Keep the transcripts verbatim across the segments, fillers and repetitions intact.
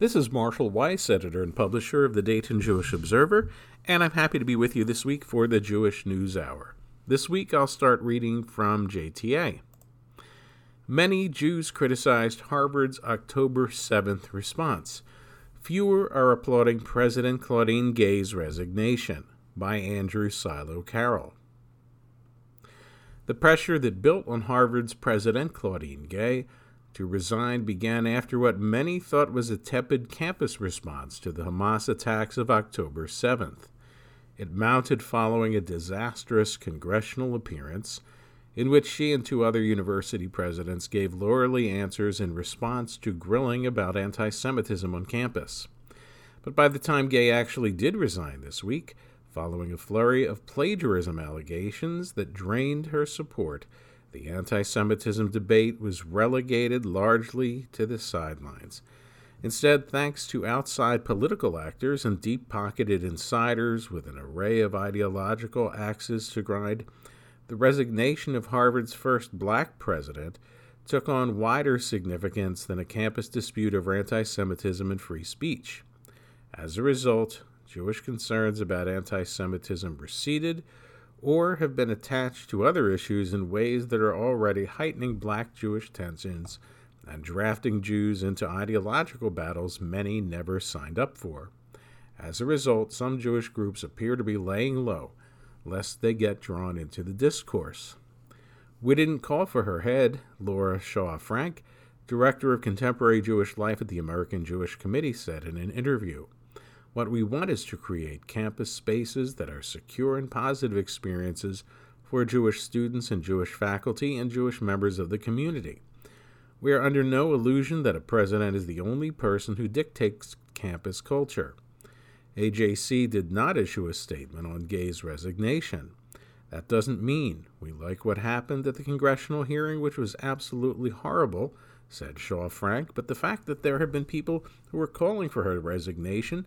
This is Marshall Weiss, editor and publisher of the Dayton Jewish Observer, and I'm happy to be with you this week for the Jewish News Hour. This week I'll start reading from J T A. Many Jews criticized Harvard's October seventh response. Fewer are applauding President Claudine Gay's resignation, by Andrew Silo Carroll. The pressure that built on Harvard's President Claudine Gay to resign began after what many thought was a tepid campus response to the Hamas attacks of October seventh. It mounted following a disastrous congressional appearance in which she and two other university presidents gave lawyerly answers in response to grilling about anti-Semitism on campus. But by the time Gay actually did resign this week, following a flurry of plagiarism allegations that drained her support, the anti-Semitism debate was relegated largely to the sidelines. Instead, thanks to outside political actors and deep-pocketed insiders with an array of ideological axes to grind, the resignation of Harvard's first black president took on wider significance than a campus dispute over anti-Semitism and free speech. As a result, Jewish concerns about anti-Semitism receded or have been attached to other issues in ways that are already heightening black Jewish tensions and drafting Jews into ideological battles many never signed up for. As a result, some Jewish groups appear to be laying low, lest they get drawn into the discourse. We didn't call for her head, Laura Shaw Frank, director of contemporary Jewish life at the American Jewish Committee, said in an interview. What we want is to create campus spaces that are secure and positive experiences for Jewish students and Jewish faculty and Jewish members of the community. We are under no illusion that a president is the only person who dictates campus culture. A J C did not issue a statement on Gay's resignation. That doesn't mean we like what happened at the congressional hearing, which was absolutely horrible, said Shaw Frank, but the fact that there have been people who were calling for her resignation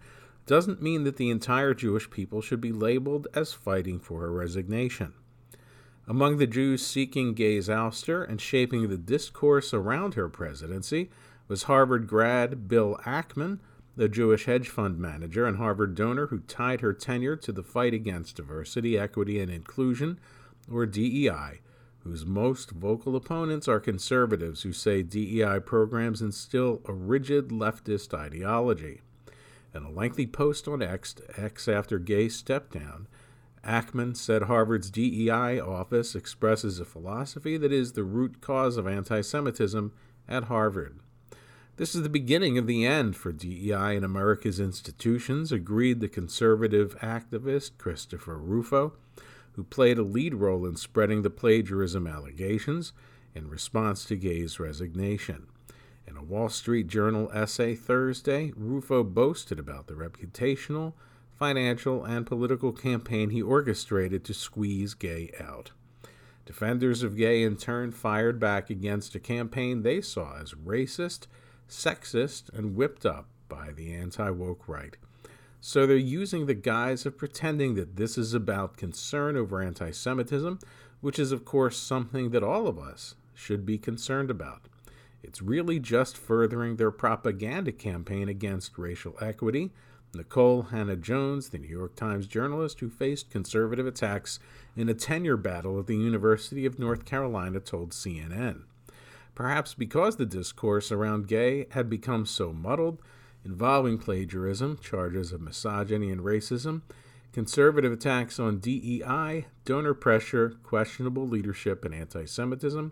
doesn't mean that the entire Jewish people should be labeled as fighting for her resignation. Among the Jews seeking Gay's ouster and shaping the discourse around her presidency was Harvard grad Bill Ackman, the Jewish hedge fund manager and Harvard donor who tied her tenure to the fight against diversity, equity, and inclusion, or D E I, whose most vocal opponents are conservatives who say D E I programs instill a rigid leftist ideology. In a lengthy post on X, X after Gay stepped down, Ackman said Harvard's D E I office expresses a philosophy that is the root cause of anti-Semitism at Harvard. This is the beginning of the end for D E I in America's institutions, agreed the conservative activist Christopher Rufo, who played a lead role in spreading the plagiarism allegations in response to Gay's resignation. In a Wall Street Journal essay Thursday, Rufo boasted about the reputational, financial, and political campaign he orchestrated to squeeze Gay out. Defenders of Gay in turn fired back against a campaign they saw as racist, sexist, and whipped up by the anti-woke right. So they're using the guise of pretending that this is about concern over anti-Semitism, which is of course something that all of us should be concerned about. It's really just furthering their propaganda campaign against racial equity. Nicole Hannah-Jones, the New York Times journalist who faced conservative attacks in a tenure battle at the University of North Carolina, told C N N. Perhaps because the discourse around Gay had become so muddled, involving plagiarism, charges of misogyny and racism, conservative attacks on D E I, donor pressure, questionable leadership, and anti-Semitism,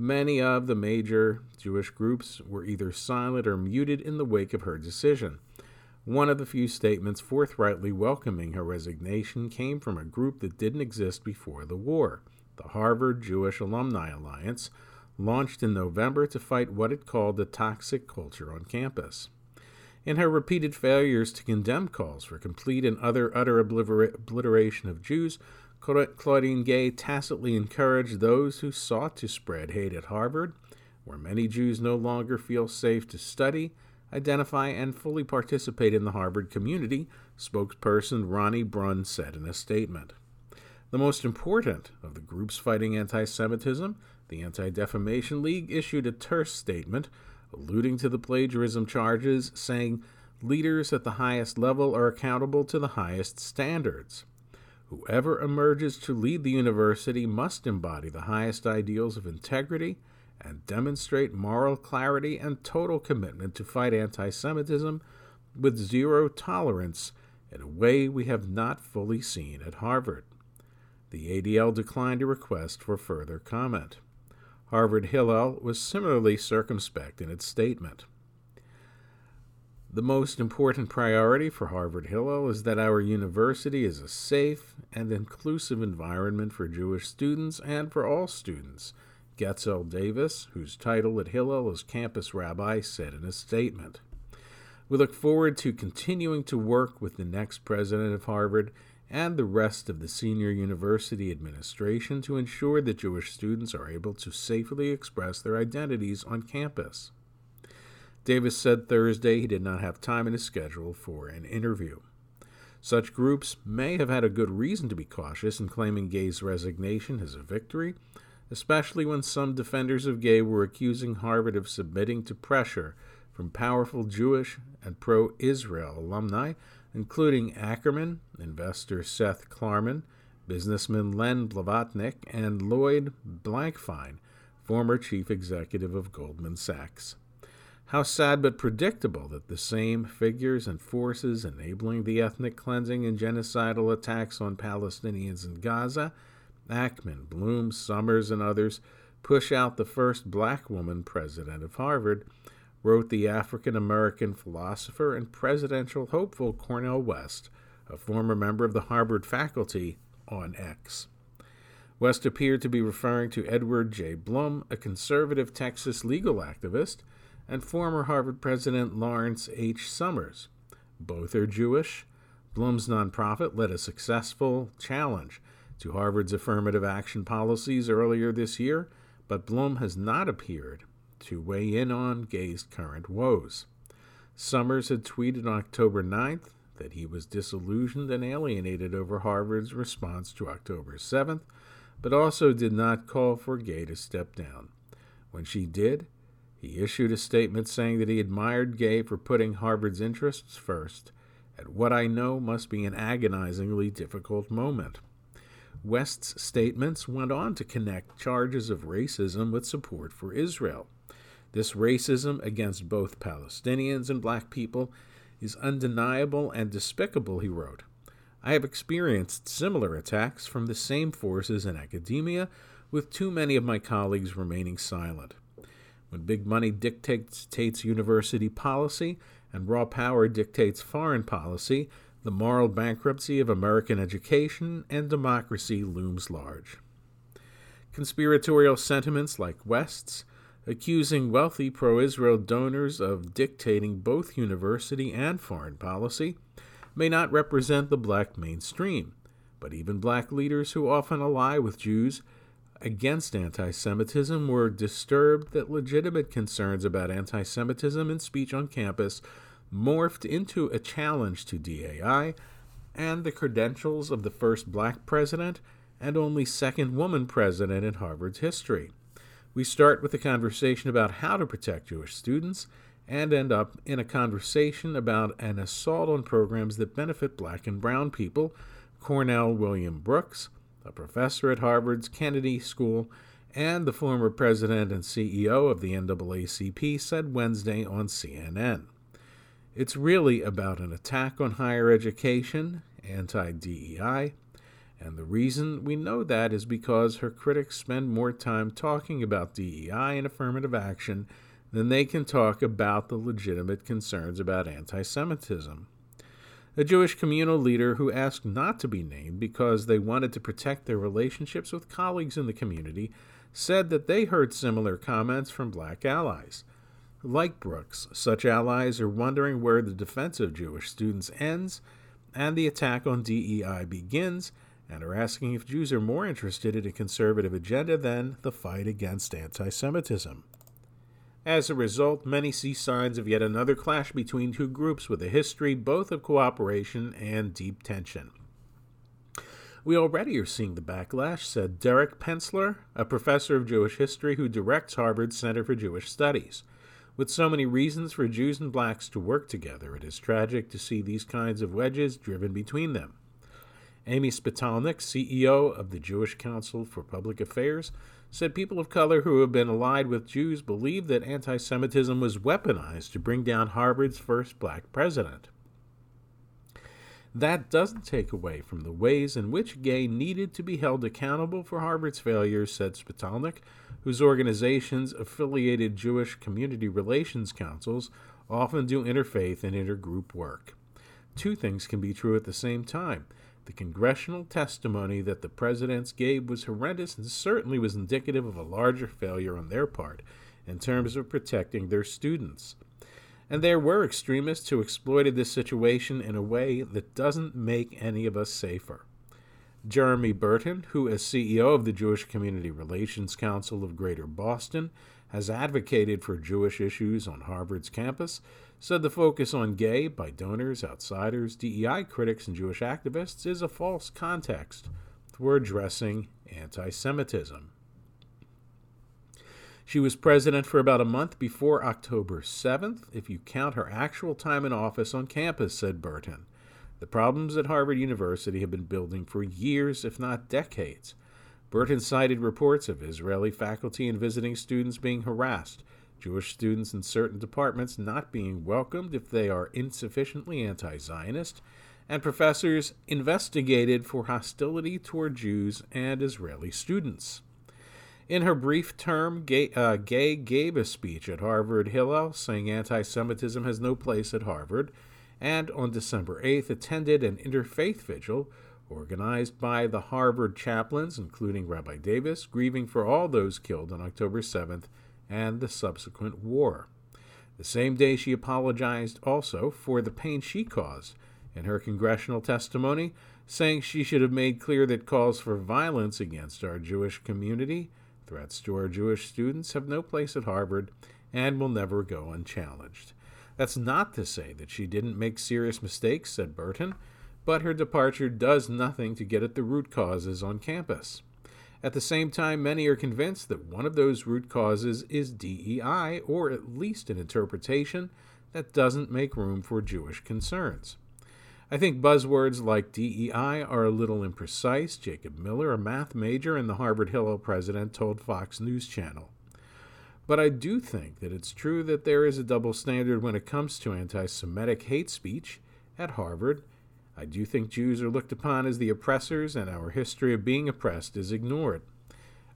many of the major Jewish groups were either silent or muted in the wake of her decision. One of the few statements forthrightly welcoming her resignation came from a group that didn't exist before the war, the Harvard Jewish Alumni Alliance, launched in November to fight what it called the toxic culture on campus. In her repeated failures to condemn calls for complete and utter, utter obliter- obliteration of Jews, Claudine Gay tacitly encouraged those who sought to spread hate at Harvard, where many Jews no longer feel safe to study, identify, and fully participate in the Harvard community, spokesperson Ronnie Brunn said in a statement. The most important of the groups fighting anti-Semitism, the Anti-Defamation League, issued a terse statement alluding to the plagiarism charges, saying leaders at the highest level are accountable to the highest standards. Whoever emerges to lead the university must embody the highest ideals of integrity and demonstrate moral clarity and total commitment to fight anti-Semitism with zero tolerance in a way we have not fully seen at Harvard. The A D L declined a request for further comment. Harvard Hillel was similarly circumspect in its statement. The most important priority for Harvard Hillel is that our university is a safe and inclusive environment for Jewish students and for all students, Getzel Davis, whose title at Hillel is Campus Rabbi, said in a statement. We look forward to continuing to work with the next president of Harvard and the rest of the senior university administration to ensure that Jewish students are able to safely express their identities on campus. Davis said Thursday he did not have time in his schedule for an interview. Such groups may have had a good reason to be cautious in claiming Gay's resignation as a victory, especially when some defenders of Gay were accusing Harvard of submitting to pressure from powerful Jewish and pro-Israel alumni, including Ackerman, investor Seth Klarman, businessman Len Blavatnik, and Lloyd Blankfein, former chief executive of Goldman Sachs. How sad but predictable that the same figures and forces enabling the ethnic cleansing and genocidal attacks on Palestinians in Gaza, Ackman, Bloom, Summers, and others, push out the first black woman president of Harvard, wrote the African-American philosopher and presidential hopeful Cornel West, a former member of the Harvard faculty, on X. West appeared to be referring to Edward J. Blum, a conservative Texas legal activist, and former Harvard president Lawrence H. Summers. Both are Jewish. Blum's nonprofit led a successful challenge to Harvard's affirmative action policies earlier this year, but Blum has not appeared to weigh in on Gay's current woes. Summers had tweeted on October ninth that he was disillusioned and alienated over Harvard's response to October seventh, but also did not call for Gay to step down. When she did, he issued a statement saying that he admired Gay for putting Harvard's interests first at what I know must be an agonizingly difficult moment. West's statements went on to connect charges of racism with support for Israel. This racism against both Palestinians and black people is undeniable and despicable, he wrote. I have experienced similar attacks from the same forces in academia, with too many of my colleagues remaining silent. When big money dictates university policy and raw power dictates foreign policy, the moral bankruptcy of American education and democracy looms large. Conspiratorial sentiments like West's, accusing wealthy pro-Israel donors of dictating both university and foreign policy, may not represent the black mainstream, but even black leaders who often ally with Jews against anti-Semitism were disturbed that legitimate concerns about anti-Semitism and speech on campus morphed into a challenge to D E I and the credentials of the first black president and only second woman president in Harvard's history. We start with a conversation about how to protect Jewish students and end up in a conversation about an assault on programs that benefit black and brown people, Cornell William Brooks, a professor at Harvard's Kennedy School, and the former president and C E O of the N double A C P, said Wednesday on C N N. It's really about an attack on higher education, anti-D E I, and the reason we know that is because her critics spend more time talking about D E I and affirmative action than they can talk about the legitimate concerns about anti-Semitism. A Jewish communal leader who asked not to be named because they wanted to protect their relationships with colleagues in the community said that they heard similar comments from black allies. Like Brooks, such allies are wondering where the defense of Jewish students ends and the attack on D E I begins, and are asking if Jews are more interested in a conservative agenda than the fight against anti-Semitism. As a result, many see signs of yet another clash between two groups with a history both of cooperation and deep tension. We already are seeing the backlash, said Derek Pensler, a professor of Jewish history who directs Harvard's Center for Jewish Studies. With so many reasons for Jews and blacks to work together, it is tragic to see these kinds of wedges driven between them. Amy Spitalnik, C E O of the Jewish Council for Public Affairs, said people of color who have been allied with Jews believe that anti-Semitism was weaponized to bring down Harvard's first black president. That doesn't take away from the ways in which Gay needed to be held accountable for Harvard's failures, said Spitalnik, whose organization's affiliated Jewish community relations councils often do interfaith and intergroup work. Two things can be true at the same time. The congressional testimony that the presidents gave was horrendous and certainly was indicative of a larger failure on their part in terms of protecting their students. And there were extremists who exploited this situation in a way that doesn't make any of us safer. Jeremy Burton, who as C E O of the Jewish Community Relations Council of Greater Boston has advocated for Jewish issues on Harvard's campus, said the focus on Gay by donors, outsiders, D E I critics, and Jewish activists is a false context for addressing anti-Semitism. She was president for about a month before October seventh, if you count her actual time in office on campus, said Burton. The problems at Harvard University have been building for years, if not decades. Burton cited reports of Israeli faculty and visiting students being harassed, Jewish students in certain departments not being welcomed if they are insufficiently anti-Zionist, and professors investigated for hostility toward Jews and Israeli students. In her brief term, Gay, uh, Gay gave a speech at Harvard Hillel saying anti-Semitism has no place at Harvard, and on December eighth attended an interfaith vigil organized by the Harvard chaplains, including Rabbi Davis, grieving for all those killed on October seventh and the subsequent war. The same day she apologized also for the pain she caused in her congressional testimony, saying she should have made clear that calls for violence against our Jewish community, threats to our Jewish students, have no place at Harvard and will never go unchallenged. That's not to say that she didn't make serious mistakes, said Burton, but her departure does nothing to get at the root causes on campus. At the same time, many are convinced that one of those root causes is D E I, or at least an interpretation that doesn't make room for Jewish concerns. I think buzzwords like D E I are a little imprecise, Jacob Miller, a math major and the Harvard Hillel president, told Fox News Channel. But I do think that it's true that there is a double standard when it comes to anti-Semitic hate speech at Harvard. I do think Jews are looked upon as the oppressors, and our history of being oppressed is ignored.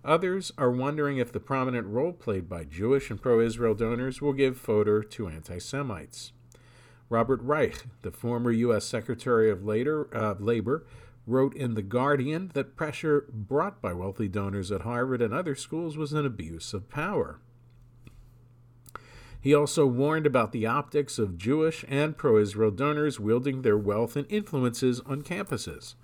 Others are wondering if the prominent role played by Jewish and pro-Israel donors will give fodder to anti-Semites. Robert Reich, the former U S Secretary of Labor, wrote in The Guardian that pressure brought by wealthy donors at Harvard and other schools was an abuse of power. He also warned about the optics of Jewish and pro-Israel donors wielding their wealth and influences on campuses.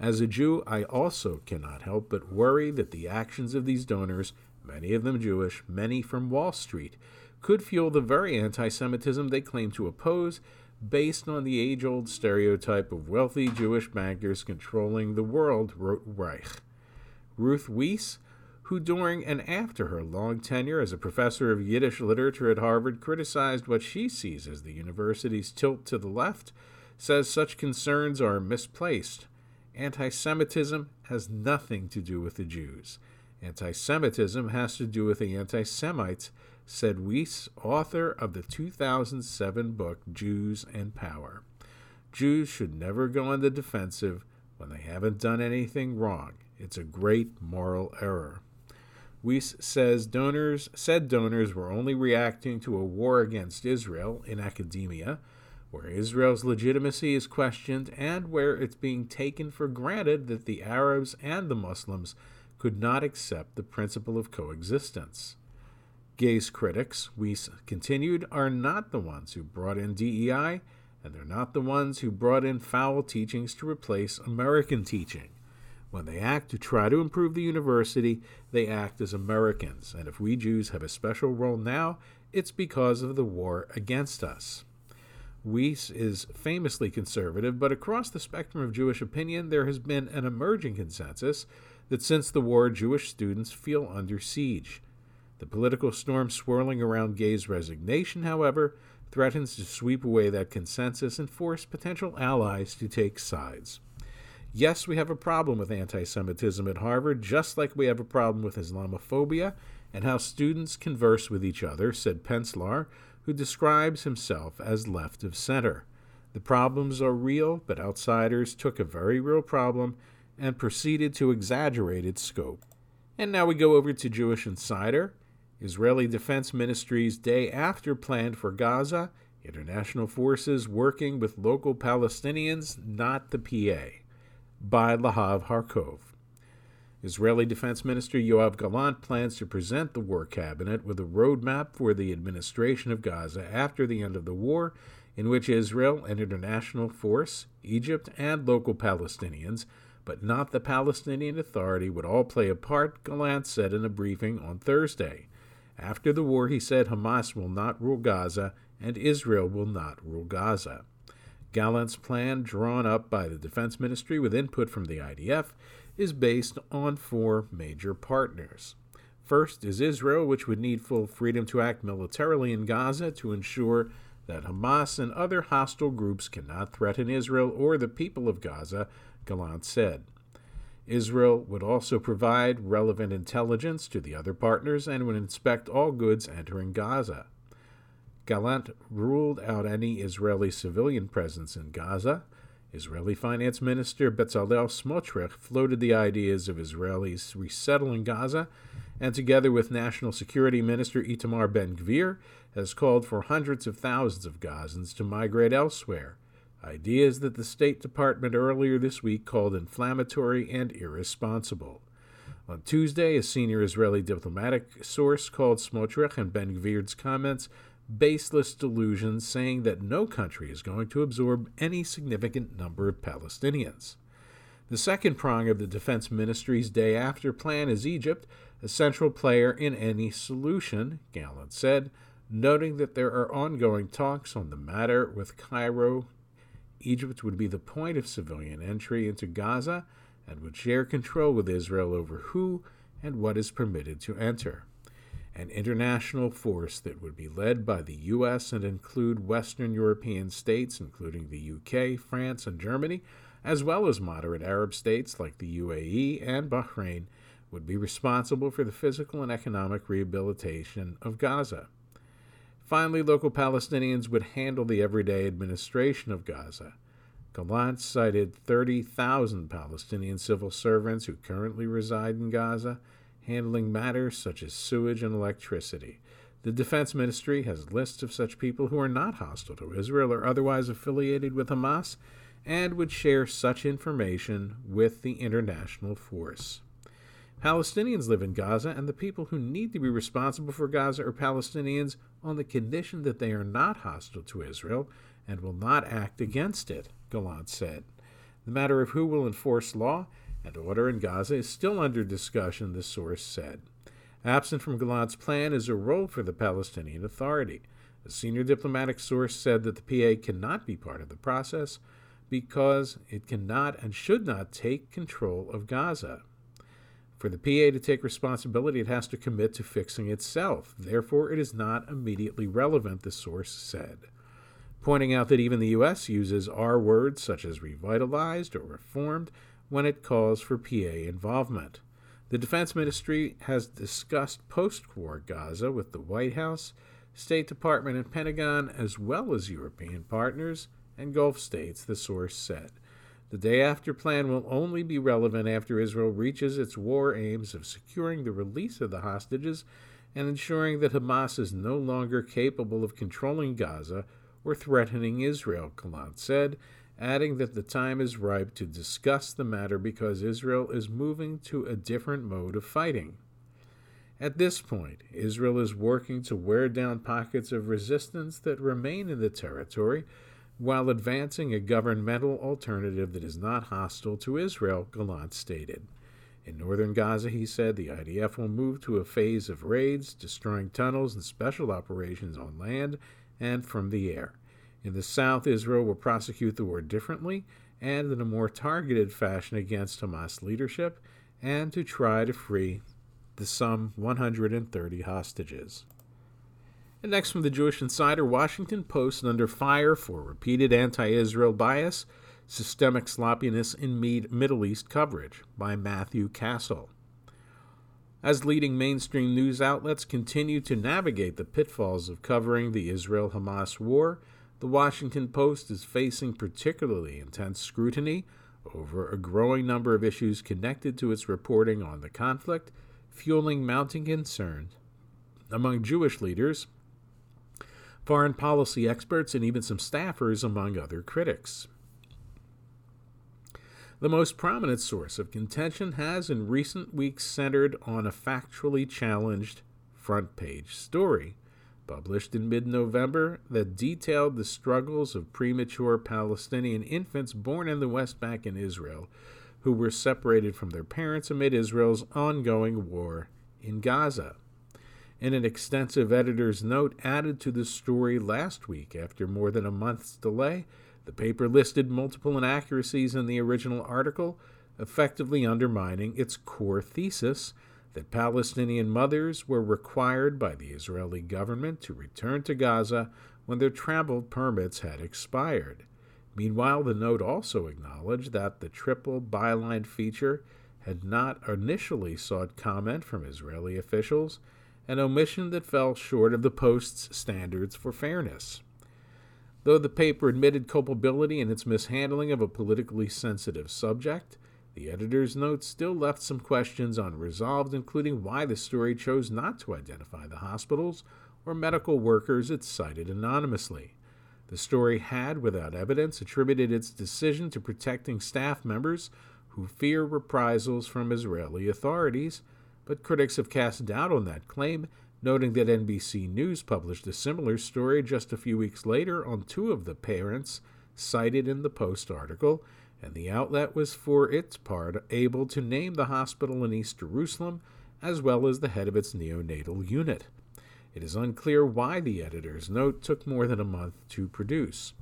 As a Jew, I also cannot help but worry that the actions of these donors, many of them Jewish, many from Wall Street, could fuel the very anti-Semitism they claim to oppose, based on the age-old stereotype of wealthy Jewish bankers controlling the world, wrote Reich. Ruth Weiss, who during and after her long tenure as a professor of Yiddish literature at Harvard criticized what she sees as the university's tilt to the left, says such concerns are misplaced. Anti-Semitism has nothing to do with the Jews. Anti-Semitism has to do with the anti-Semites, said Weiss, author of the two thousand seven book Jews and Power. Jews should never go on the defensive when they haven't done anything wrong. It's a great moral error. Weiss says donors said donors were only reacting to a war against Israel in academia, where Israel's legitimacy is questioned and where it's being taken for granted that the Arabs and the Muslims could not accept the principle of coexistence. Gay's critics, Weiss continued, are not the ones who brought in D E I, and they're not the ones who brought in foul teachings to replace American teaching. When they act to try to improve the university, they act as Americans, and if we Jews have a special role now, it's because of the war against us. Weiss is famously conservative, but across the spectrum of Jewish opinion, there has been an emerging consensus that since the war, Jewish students feel under siege. The political storm swirling around Gay's resignation, however, threatens to sweep away that consensus and force potential allies to take sides. Yes, we have a problem with anti-Semitism at Harvard, just like we have a problem with Islamophobia and how students converse with each other, said Penslar, who describes himself as left of center. The problems are real, but outsiders took a very real problem and proceeded to exaggerate its scope. And now we go over to Jewish Insider. Israeli Defense Ministry's day after plan for Gaza, international forces working with local Palestinians, not the P A, by Lahav Harkov. Israeli Defense Minister Yoav Gallant plans to present the war cabinet with a roadmap for the administration of Gaza after the end of the war, in which Israel, an international force, Egypt, and local Palestinians, but not the Palestinian Authority, would all play a part, Gallant said in a briefing on Thursday. After the war, he said Hamas will not rule Gaza and Israel will not rule Gaza. Gallant's plan, drawn up by the Defense Ministry with input from the I D F, is based on four major partners. First is Israel, which would need full freedom to act militarily in Gaza to ensure that Hamas and other hostile groups cannot threaten Israel or the people of Gaza, Gallant said. Israel would also provide relevant intelligence to the other partners and would inspect all goods entering Gaza. Gallant ruled out any Israeli civilian presence in Gaza. Israeli Finance Minister Bezalel Smotrich floated the ideas of Israelis resettling Gaza, and together with National Security Minister Itamar Ben-Gvir has called for hundreds of thousands of Gazans to migrate elsewhere, ideas that the State Department earlier this week called inflammatory and irresponsible. On Tuesday, a senior Israeli diplomatic source called Smotrich and Ben-Gvir's comments baseless delusions, saying that no country is going to absorb any significant number of Palestinians. The second prong of the Defense Ministry's day after plan is Egypt, a central player in any solution, Gallant said, noting that there are ongoing talks on the matter with Cairo. Egypt would be the point of civilian entry into Gaza and would share control with Israel over who and what is permitted to enter. An international force that would be led by the U S and include Western European states, including the U K, France, and Germany, as well as moderate Arab states like the U A E and Bahrain, would be responsible for the physical and economic rehabilitation of Gaza. Finally, local Palestinians would handle the everyday administration of Gaza. Gallant cited thirty thousand Palestinian civil servants who currently reside in Gaza, handling matters such as sewage and electricity. The Defense Ministry has lists of such people who are not hostile to Israel or otherwise affiliated with Hamas and would share such information with the international force. Palestinians live in Gaza, and the people who need to be responsible for Gaza are Palestinians on the condition that they are not hostile to Israel and will not act against it, Gallant said. The matter of who will enforce law and order in Gaza is still under discussion, the source said. Absent from Gallant's plan is a role for the Palestinian Authority. A senior diplomatic source said that the P A cannot be part of the process because it cannot and should not take control of Gaza. For the P A to take responsibility, it has to commit to fixing itself. Therefore, it is not immediately relevant, the source said, pointing out that even the U S uses R words such as revitalized or reformed when it calls for P A involvement. The Defense Ministry has discussed post-war Gaza with the White House, State Department, and Pentagon, as well as European partners and Gulf states, the source said. The day after plan will only be relevant after Israel reaches its war aims of securing the release of the hostages and ensuring that Hamas is no longer capable of controlling Gaza or threatening Israel, Gallant said, adding that the time is ripe to discuss the matter because Israel is moving to a different mode of fighting. At this point, Israel is working to wear down pockets of resistance that remain in the territory while advancing a governmental alternative that is not hostile to Israel, Gallant stated. In northern Gaza, he said, the I D F will move to a phase of raids, destroying tunnels and special operations on land and from the air. In the south, Israel will prosecute the war differently and in a more targeted fashion against Hamas leadership and to try to free the sum one hundred thirty hostages. And next, from the Jewish Insider, Washington Post under fire for repeated anti-Israel bias, systemic sloppiness in Middle East coverage by Matthew Castle. As leading mainstream news outlets continue to navigate the pitfalls of covering the Israel-Hamas war, the Washington Post is facing particularly intense scrutiny over a growing number of issues connected to its reporting on the conflict, fueling mounting concern among Jewish leaders, foreign policy experts, and even some staffers among other critics. The most prominent source of contention has in recent weeks centered on a factually challenged front-page story published in mid-November that detailed the struggles of premature Palestinian infants born in the West Bank and Israel who were separated from their parents amid Israel's ongoing war in Gaza. In an extensive editor's note added to the story last week after more than a month's delay, the paper listed multiple inaccuracies in the original article, effectively undermining its core thesis that Palestinian mothers were required by the Israeli government to return to Gaza when their travel permits had expired. Meanwhile, the note also acknowledged that the triple byline feature had not initially sought comment from Israeli officials, an omission that fell short of the Post's standards for fairness. Though the paper admitted culpability in its mishandling of a politically sensitive subject, the editor's note still left some questions unresolved, including why the story chose not to identify the hospitals or medical workers it cited anonymously. The story had, without evidence, attributed its decision to protecting staff members who fear reprisals from Israeli authorities, but critics have cast doubt on that claim, noting that N B C News published a similar story just a few weeks later on two of the parents cited in the Post article, and the outlet was for its part able to name the hospital in East Jerusalem as well as the head of its neonatal unit. It is unclear why the editor's note took more than a month to produce.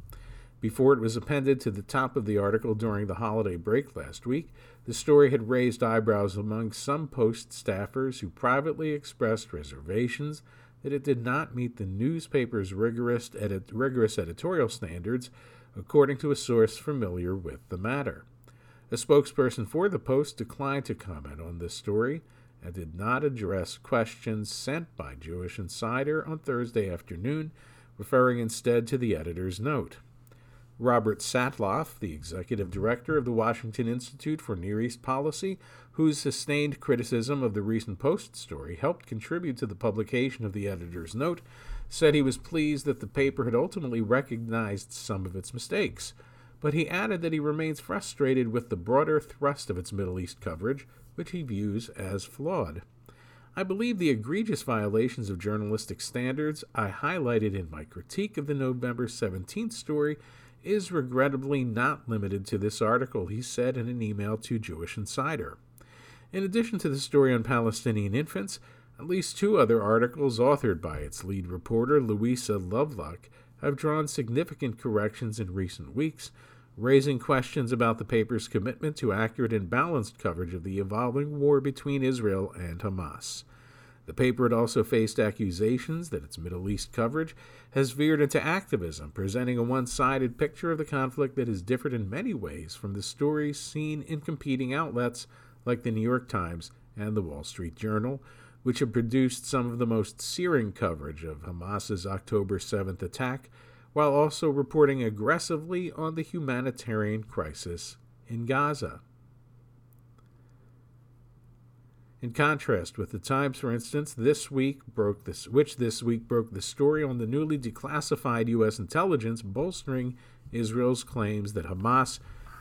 Before it was appended to the top of the article during the holiday break last week, the story had raised eyebrows among some Post staffers who privately expressed reservations that it did not meet the newspaper's rigorous, edit- rigorous editorial standards, according to a source familiar with the matter. A spokesperson for the Post declined to comment on this story and did not address questions sent by Jewish Insider on Thursday afternoon, referring instead to the editor's note. Robert Satloff, the executive director of the Washington Institute for Near East Policy, whose sustained criticism of the recent Post story helped contribute to the publication of the editor's note, said he was pleased that the paper had ultimately recognized some of its mistakes, but he added that he remains frustrated with the broader thrust of its Middle East coverage, which he views as flawed. I believe the egregious violations of journalistic standards I highlighted in my critique of the November seventeenth story is regrettably not limited to this article, he said in an email to Jewish Insider. In addition to the story on Palestinian infants, at least two other articles authored by its lead reporter, Louisa Lovelock, have drawn significant corrections in recent weeks, raising questions about the paper's commitment to accurate and balanced coverage of the evolving war between Israel and Hamas. The paper had also faced accusations that its Middle East coverage has veered into activism, presenting a one-sided picture of the conflict that has differed in many ways from the stories seen in competing outlets like the New York Times and the Wall Street Journal, which have produced some of the most searing coverage of Hamas's October seventh attack, while also reporting aggressively on the humanitarian crisis in Gaza. In contrast with the Times, for instance, this week broke this, which this week broke the story on the newly declassified U S intelligence bolstering Israel's claims that Hamas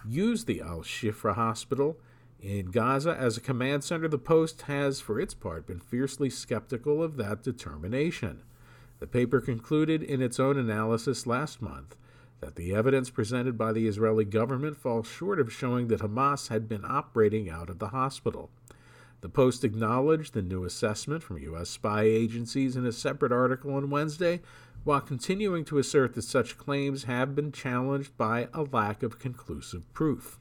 used the Al-Shifa hospital in Gaza as a command center. The Post has, for its part, been fiercely skeptical of that determination. The paper concluded in its own analysis last month that the evidence presented by the Israeli government falls short of showing that Hamas had been operating out of the hospital. The Post acknowledged the new assessment from U S spy agencies in a separate article on Wednesday, while continuing to assert that such claims have been challenged by a lack of conclusive proof.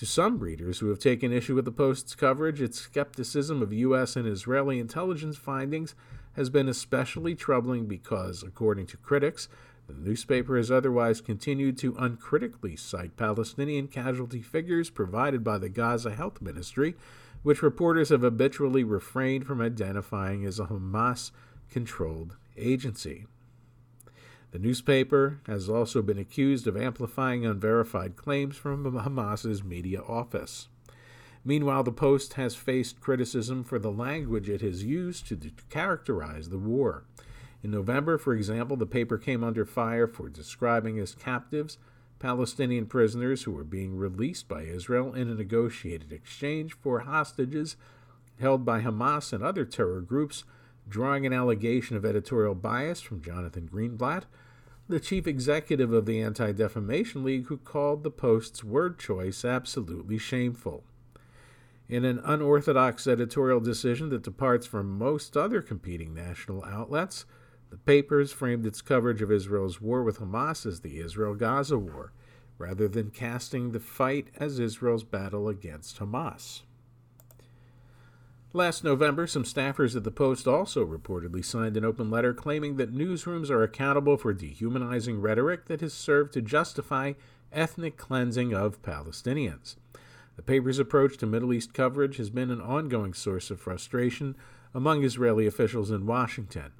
To some readers who have taken issue with the Post's coverage, its skepticism of U S and Israeli intelligence findings has been especially troubling because, according to critics, the newspaper has otherwise continued to uncritically cite Palestinian casualty figures provided by the Gaza Health Ministry, which reporters have habitually refrained from identifying as a Hamas-controlled agency. The newspaper has also been accused of amplifying unverified claims from Hamas's media office. Meanwhile, the Post has faced criticism for the language it has used to characterize the war. In November, for example, the paper came under fire for describing as captives Palestinian prisoners who were being released by Israel in a negotiated exchange for hostages held by Hamas and other terror groups, drawing an allegation of editorial bias from Jonathan Greenblatt, the chief executive of the Anti-Defamation League, who called the Post's word choice absolutely shameful. In an unorthodox editorial decision that departs from most other competing national outlets, the papers framed its coverage of Israel's war with Hamas as the Israel-Gaza war, rather than casting the fight as Israel's battle against Hamas. Last November, some staffers at the Post also reportedly signed an open letter claiming that newsrooms are accountable for dehumanizing rhetoric that has served to justify ethnic cleansing of Palestinians. The paper's approach to Middle East coverage has been an ongoing source of frustration among Israeli officials in Washington.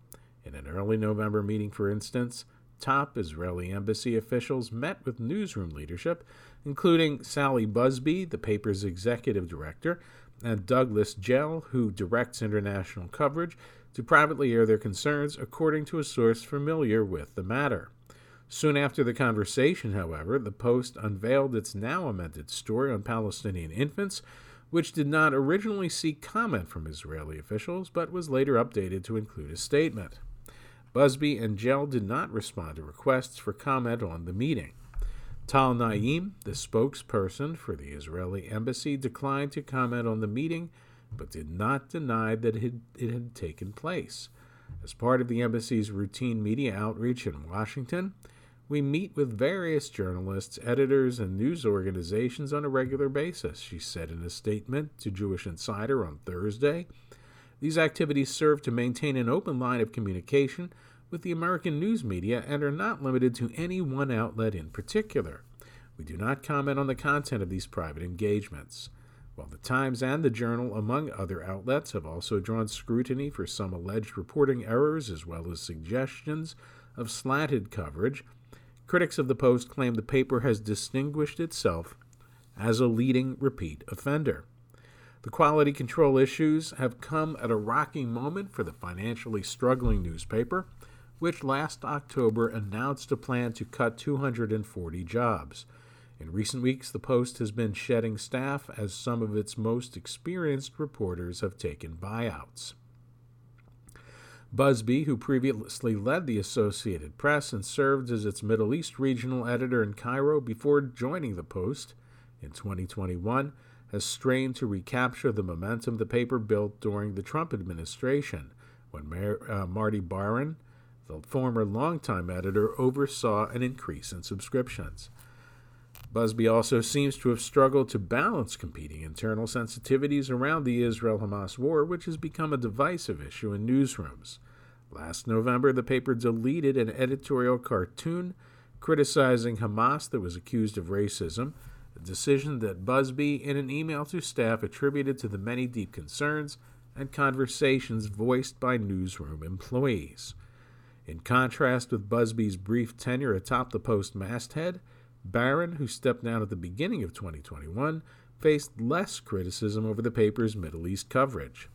In an early November meeting, for instance, top Israeli embassy officials met with newsroom leadership, including Sally Busby, the paper's executive director, and Douglas Jell, who directs international coverage, to privately air their concerns, according to a source familiar with the matter. Soon after the conversation, however, the Post unveiled its now amended story on Palestinian infants, which did not originally seek comment from Israeli officials, but was later updated to include a statement. Busby and Jell did not respond to requests for comment on the meeting. Tal Naim, the spokesperson for the Israeli embassy, declined to comment on the meeting, but did not deny that it had, it had taken place. As part of the embassy's routine media outreach in Washington, we meet with various journalists, editors, and news organizations on a regular basis, she said in a statement to Jewish Insider on Thursday. These activities serve to maintain an open line of communication with the American news media and are not limited to any one outlet in particular. We do not comment on the content of these private engagements. While the Times and the Journal, among other outlets, have also drawn scrutiny for some alleged reporting errors as well as suggestions of slanted coverage, critics of the Post claim the paper has distinguished itself as a leading repeat offender. The quality control issues have come at a rocky moment for the financially struggling newspaper, which last October announced a plan to cut two hundred forty jobs. In recent weeks, the Post has been shedding staff as some of its most experienced reporters have taken buyouts. Busby, who previously led the Associated Press and served as its Middle East regional editor in Cairo before joining the Post in twenty twenty-one, has strained to recapture the momentum the paper built during the Trump administration, when Mar- uh, Marty Baron, the former longtime editor, oversaw an increase in subscriptions. Busby also seems to have struggled to balance competing internal sensitivities around the Israel-Hamas war, which has become a divisive issue in newsrooms. Last November, the paper deleted an editorial cartoon criticizing Hamas that was accused of racism, a decision that Busby, in an email to staff, attributed to the many deep concerns and conversations voiced by newsroom employees. In contrast with Busby's brief tenure atop the Post masthead, Barron, who stepped down at the beginning of twenty twenty-one, faced less criticism over the paper's Middle East coverage.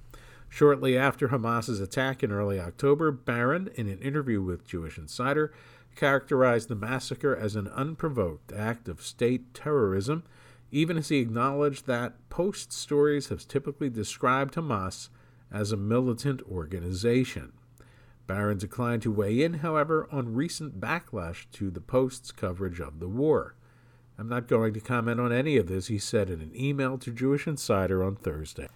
Shortly after Hamas's attack in early October, Barron, in an interview with Jewish Insider, characterized the massacre as an unprovoked act of state terrorism, even as he acknowledged that Post stories have typically described Hamas as a militant organization. Barron declined to weigh in, however, on recent backlash to the Post's coverage of the war. I'm not going to comment on any of this, he said in an email to Jewish Insider on Thursday.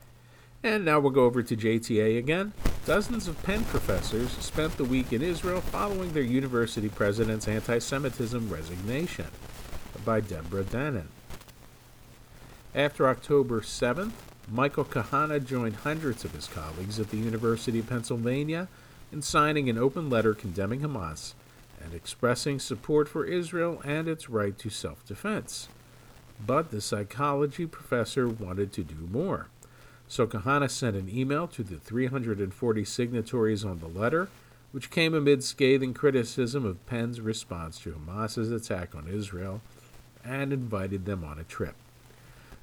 And now we'll go over to J T A again. Dozens of Penn professors spent the week in Israel following their university president's anti-Semitism resignation by Deborah Dannen. After October seventh, Michael Kahana joined hundreds of his colleagues at the University of Pennsylvania in signing an open letter condemning Hamas and expressing support for Israel and its right to self-defense. But the psychology professor wanted to do more. So Kahana sent an email to the three hundred forty signatories on the letter, which came amid scathing criticism of Penn's response to Hamas's attack on Israel, and invited them on a trip.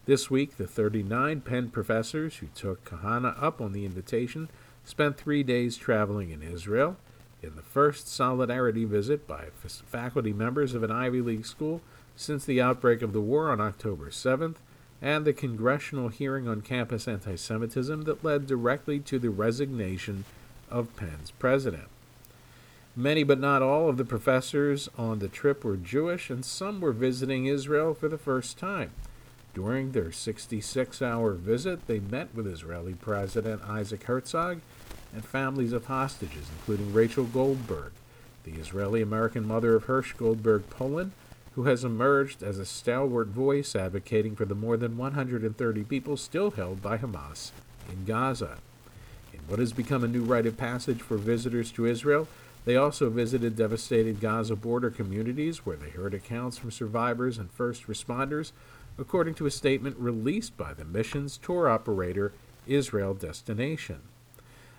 This week, the thirty-nine Penn professors who took Kahana up on the invitation spent three days traveling in Israel, in the first solidarity visit by faculty members of an Ivy League school since the outbreak of the war on October seventh, and the congressional hearing on campus anti-Semitism that led directly to the resignation of Penn's president. Many but not all of the professors on the trip were Jewish, and some were visiting Israel for the first time. During their sixty-six hour visit, they met with Israeli President Isaac Herzog and families of hostages, including Rachel Goldberg, the Israeli-American mother of Hirsch Goldberg Poland, who has emerged as a stalwart voice advocating for the more than one hundred thirty people still held by Hamas in Gaza. In what has become a new rite of passage for visitors to Israel, they also visited devastated Gaza border communities where they heard accounts from survivors and first responders, according to a statement released by the mission's tour operator, Israel Destination.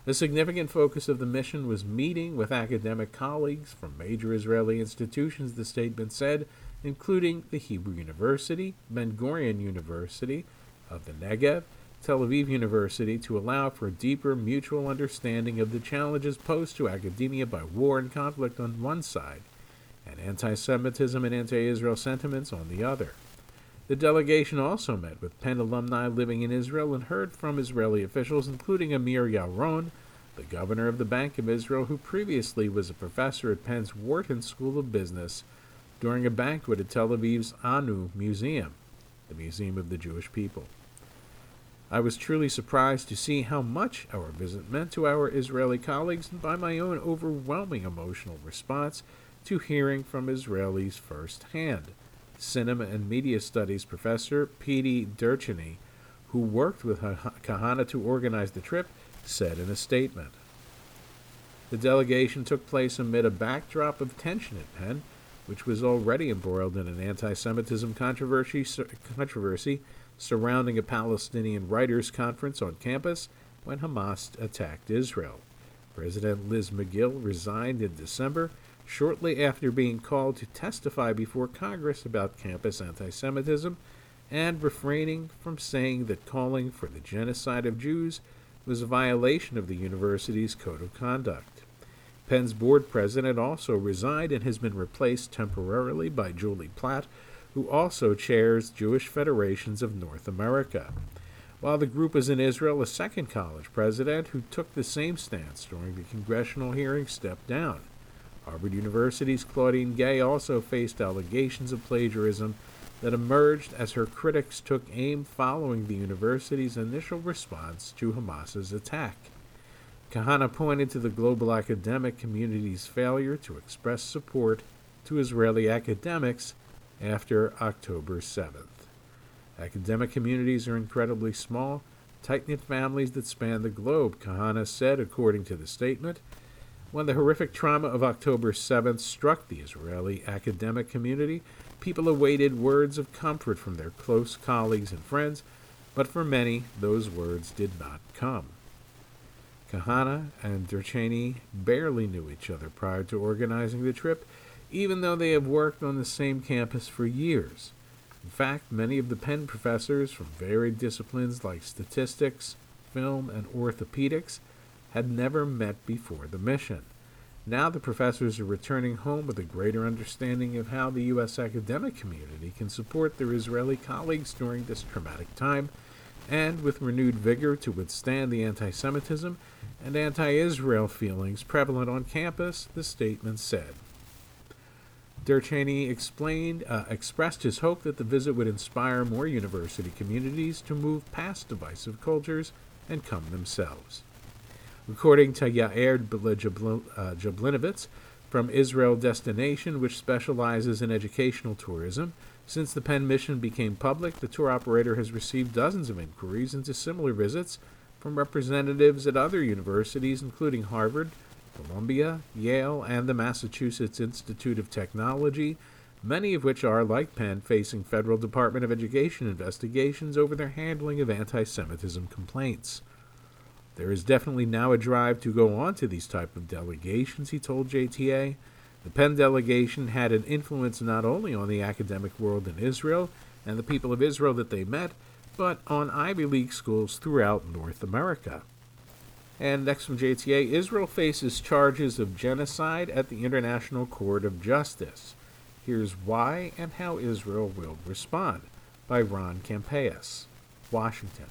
A significant focus of the mission was meeting with academic colleagues from major Israeli institutions, the statement said, including the Hebrew University, Ben Gurion University of the Negev, Tel Aviv University, to allow for a deeper mutual understanding of the challenges posed to academia by war and conflict on one side, and anti-Semitism and anti-Israel sentiments on the other. The delegation also met with Penn alumni living in Israel and heard from Israeli officials, including Amir Yaron, the governor of the Bank of Israel, who previously was a professor at Penn's Wharton School of Business, during a banquet at Tel Aviv's Anu Museum, the Museum of the Jewish People. I was truly surprised to see how much our visit meant to our Israeli colleagues, and by my own overwhelming emotional response to hearing from Israelis firsthand, Cinema and Media Studies professor P D Durcheny, who worked with Kahana to organize the trip, said in a statement. The delegation took place amid a backdrop of tension at Penn, which was already embroiled in an anti-Semitism controversy, controversy surrounding a Palestinian writers' conference on campus when Hamas attacked Israel. President Liz McGill resigned in December, shortly after being called to testify before Congress about campus anti-Semitism and refraining from saying that calling for the genocide of Jews was a violation of the university's code of conduct. Penn's board president also resigned and has been replaced temporarily by Julie Platt, who also chairs Jewish Federations of North America. While the group is in Israel, a second college president who took the same stance during the congressional hearing stepped down. Harvard University's Claudine Gay also faced allegations of plagiarism that emerged as her critics took aim following the university's initial response to Hamas's attack. Kahana pointed to the global academic community's failure to express support to Israeli academics after October seventh. Academic communities are incredibly small, tight-knit families that span the globe, Kahana said, according to the statement. When the horrific trauma of October seventh struck the Israeli academic community, people awaited words of comfort from their close colleagues and friends, but for many, those words did not come. Kahana and Durcheny barely knew each other prior to organizing the trip, even though they have worked on the same campus for years. In fact, many of the Penn professors from varied disciplines like statistics, film, and orthopedics had never met before the mission. Now the professors are returning home with a greater understanding of how the U S academic community can support their Israeli colleagues during this traumatic time, and with renewed vigor to withstand the anti-Semitism and anti-Israel feelings prevalent on campus, the statement said. Durcheny explained, uh, expressed his hope that the visit would inspire more university communities to move past divisive cultures and come themselves. According to Yair Jablinovitz, from Israel Destination, which specializes in educational tourism. Since the Penn mission became public, the tour operator has received dozens of inquiries into similar visits from representatives at other universities, including Harvard, Columbia, Yale, and the Massachusetts Institute of Technology, many of which are, like Penn, facing federal Department of Education investigations over their handling of anti-Semitism complaints. There is definitely now a drive to go on to these type of delegations, he told J T A. The Penn delegation had an influence not only on the academic world in Israel and the people of Israel that they met, but on Ivy League schools throughout North America. And next from J T A, Israel faces charges of genocide at the International Court of Justice. Here's why and how Israel will respond, by Ron Campeas, Washington.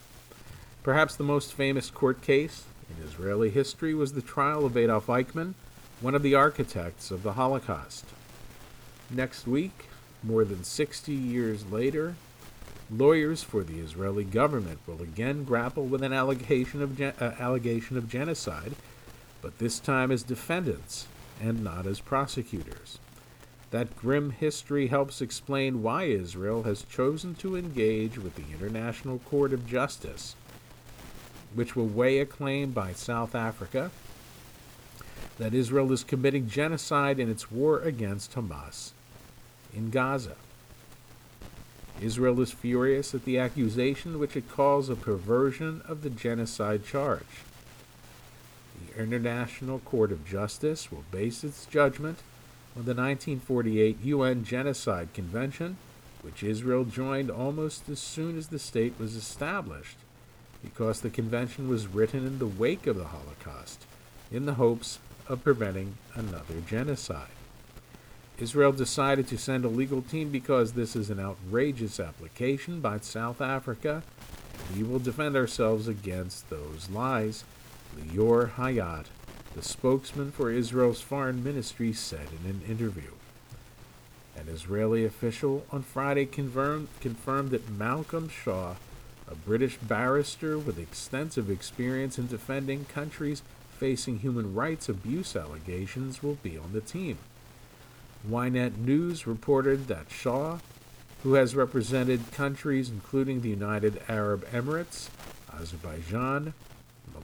Perhaps the most famous court case in Israeli history was the trial of Adolf Eichmann, one of the architects of the Holocaust. Next week, more than sixty years later, lawyers for the Israeli government will again grapple with an allegation of, gen- uh, allegation of genocide, but this time as defendants and not as prosecutors. That grim history helps explain why Israel has chosen to engage with the International Court of Justice, which will weigh a claim by South Africa that Israel is committing genocide in its war against Hamas in Gaza. Israel is furious at the accusation, which it calls a perversion of the genocide charge. The International Court of Justice will base its judgment on the nineteen forty-eight U N Genocide Convention, which Israel joined almost as soon as the state was established, because the convention was written in the wake of the Holocaust, in the hopes of preventing another genocide. Israel decided to send a legal team because this is an outrageous application by South Africa. We will defend ourselves against those lies, Lior Hayat, the spokesman for Israel's foreign ministry, said in an interview. An Israeli official on Friday confirmed, confirmed that Malcolm Shaw, a British barrister with extensive experience in defending countries facing human rights abuse allegations, will be on the team. Ynet News reported that Shaw, who has represented countries including the United Arab Emirates, Azerbaijan,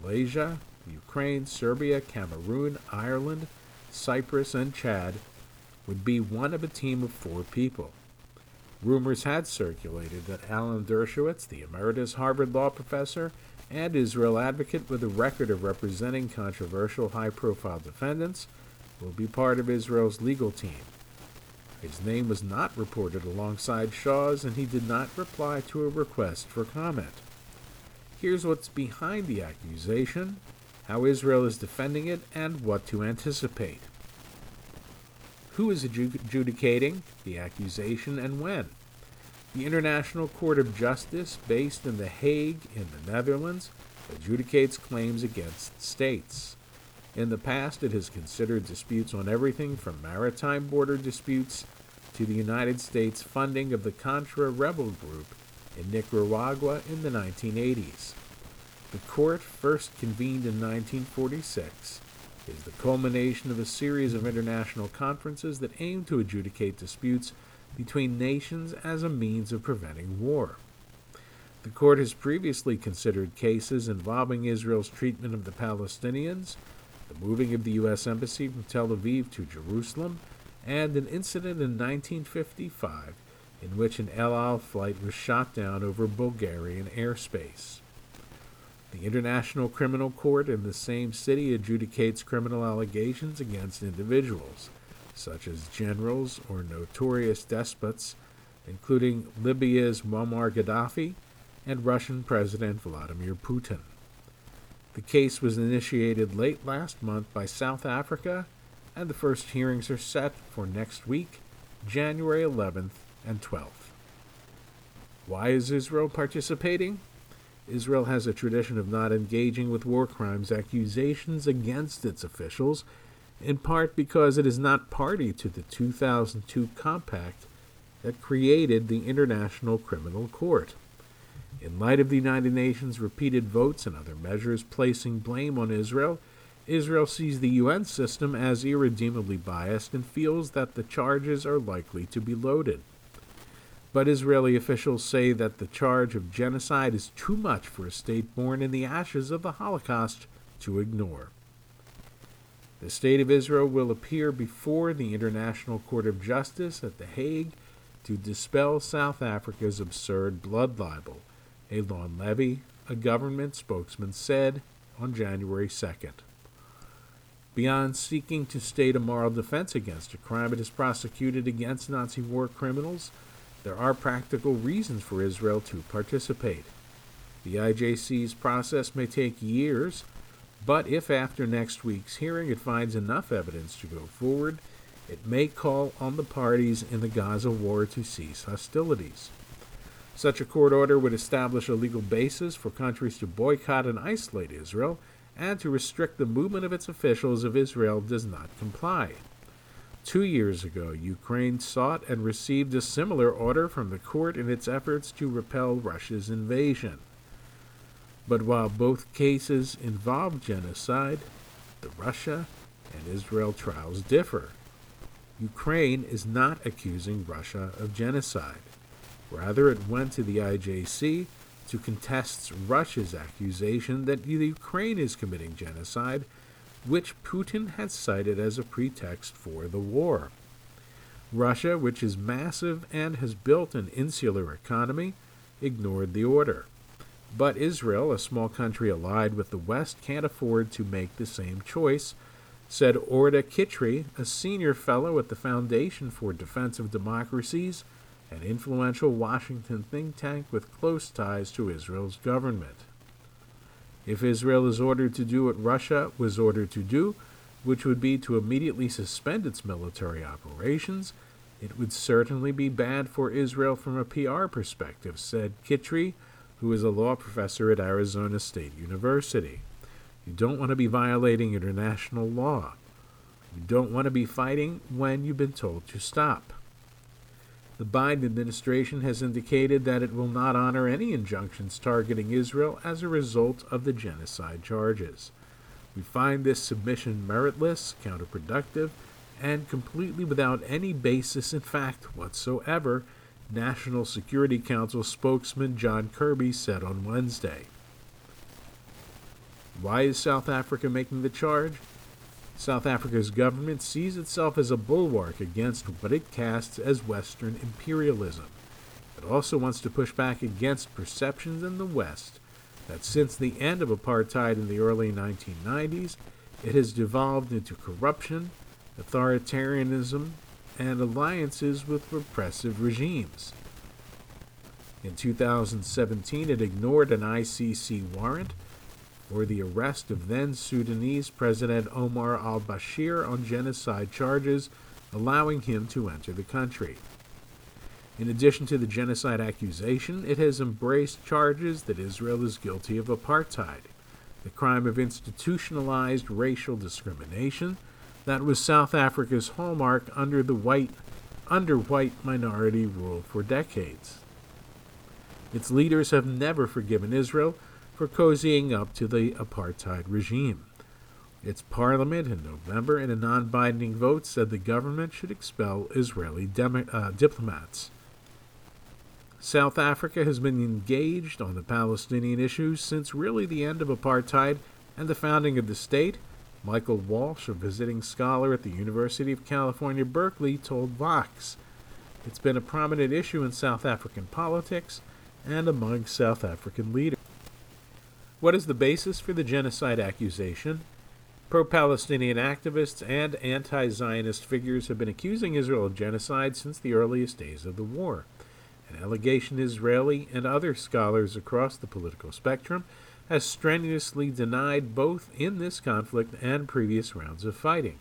Malaysia, Ukraine, Serbia, Cameroon, Ireland, Cyprus, and Chad, would be one of a team of four people. Rumors had circulated that Alan Dershowitz, the emeritus Harvard law professor and Israel advocate with a record of representing controversial high-profile defendants, will be part of Israel's legal team. His name was not reported alongside Shaw's, and he did not reply to a request for comment. Here's what's behind the accusation, how Israel is defending it, and what to anticipate. Who is adjudicating the accusation and when? The International Court of Justice, based in The Hague in the Netherlands, adjudicates claims against states. In the past, it has considered disputes on everything from maritime border disputes to the United States funding of the Contra rebel group in Nicaragua in the nineteen eighties. The court, first convened in nineteen forty-six, is the culmination of a series of international conferences that aim to adjudicate disputes between nations as a means of preventing war. The court has previously considered cases involving Israel's treatment of the Palestinians, the moving of the U S Embassy from Tel Aviv to Jerusalem, and an incident in nineteen fifty-five in which an El Al flight was shot down over Bulgarian airspace. The International Criminal Court in the same city adjudicates criminal allegations against individuals, such as generals or notorious despots, including Libya's Muammar Gaddafi and Russian President Vladimir Putin. The case was initiated late last month by South Africa, and the first hearings are set for next week, January eleventh and twelfth. Why is Israel participating? Israel has a tradition of not engaging with war crimes accusations against its officials, in part because it is not party to the two thousand two compact that created the International Criminal Court. In light of the United Nations' repeated votes and other measures placing blame on Israel, Israel sees the U N system as irredeemably biased and feels that the charges are likely to be loaded. But Israeli officials say that the charge of genocide is too much for a state born in the ashes of the Holocaust to ignore. The State of Israel will appear before the International Court of Justice at The Hague to dispel South Africa's absurd blood libel, Alon Levy, a government spokesman, said on January second. Beyond seeking to state a moral defense against a crime that is prosecuted against Nazi war criminals, there are practical reasons for Israel to participate. The I J C's process may take years, but if after next week's hearing it finds enough evidence to go forward, it may call on the parties in the Gaza war to cease hostilities. Such a court order would establish a legal basis for countries to boycott and isolate Israel and to restrict the movement of its officials if Israel does not comply. Two years ago, Ukraine sought and received a similar order from the court in its efforts to repel Russia's invasion. But while both cases involved genocide, the Russia and Israel trials differ. Ukraine is not accusing Russia of genocide. Rather, it went to the I J C to contest Russia's accusation that Ukraine is committing genocide, which Putin had cited as a pretext for the war. Russia, which is massive and has built an insular economy, ignored the order. But Israel, a small country allied with the West, can't afford to make the same choice, said Orda Kitri, a senior fellow at the Foundation for Defense of Democracies, an influential Washington think tank with close ties to Israel's government. If Israel is ordered to do what Russia was ordered to do, which would be to immediately suspend its military operations, it would certainly be bad for Israel from a P R perspective, said Kitri, who is a law professor at Arizona State University. You don't want to be violating international law. You don't want to be fighting when you've been told to stop. The Biden administration has indicated that it will not honor any injunctions targeting Israel as a result of the genocide charges. We find this submission meritless, counterproductive, and completely without any basis in fact whatsoever, National Security Council spokesman John Kirby said on Wednesday. Why is South Africa making the charge? South Africa's government sees itself as a bulwark against what it casts as Western imperialism. It also wants to push back against perceptions in the West that since the end of apartheid in the early nineteen nineties, it has devolved into corruption, authoritarianism, and alliances with repressive regimes. In two thousand seventeen, it ignored an I C C warrant or the arrest of then-Sudanese President Omar al-Bashir on genocide charges, allowing him to enter the country. In addition to the genocide accusation, it has embraced charges that Israel is guilty of apartheid, the crime of institutionalized racial discrimination that was South Africa's hallmark under the white, under white minority rule for decades. Its leaders have never forgiven Israel for cozying up to the apartheid regime. Its parliament in November, in a non-binding vote, said the government should expel Israeli dem- uh, diplomats. South Africa has been engaged on the Palestinian issue since really the end of apartheid and the founding of the state, Michael Walsh, a visiting scholar at the University of California, Berkeley, told Vox. It's been a prominent issue in South African politics and among South African leaders. What is the basis for the genocide accusation? Pro-Palestinian activists and anti-Zionist figures have been accusing Israel of genocide since the earliest days of the war, an allegation Israeli and other scholars across the political spectrum has strenuously denied both in this conflict and previous rounds of fighting.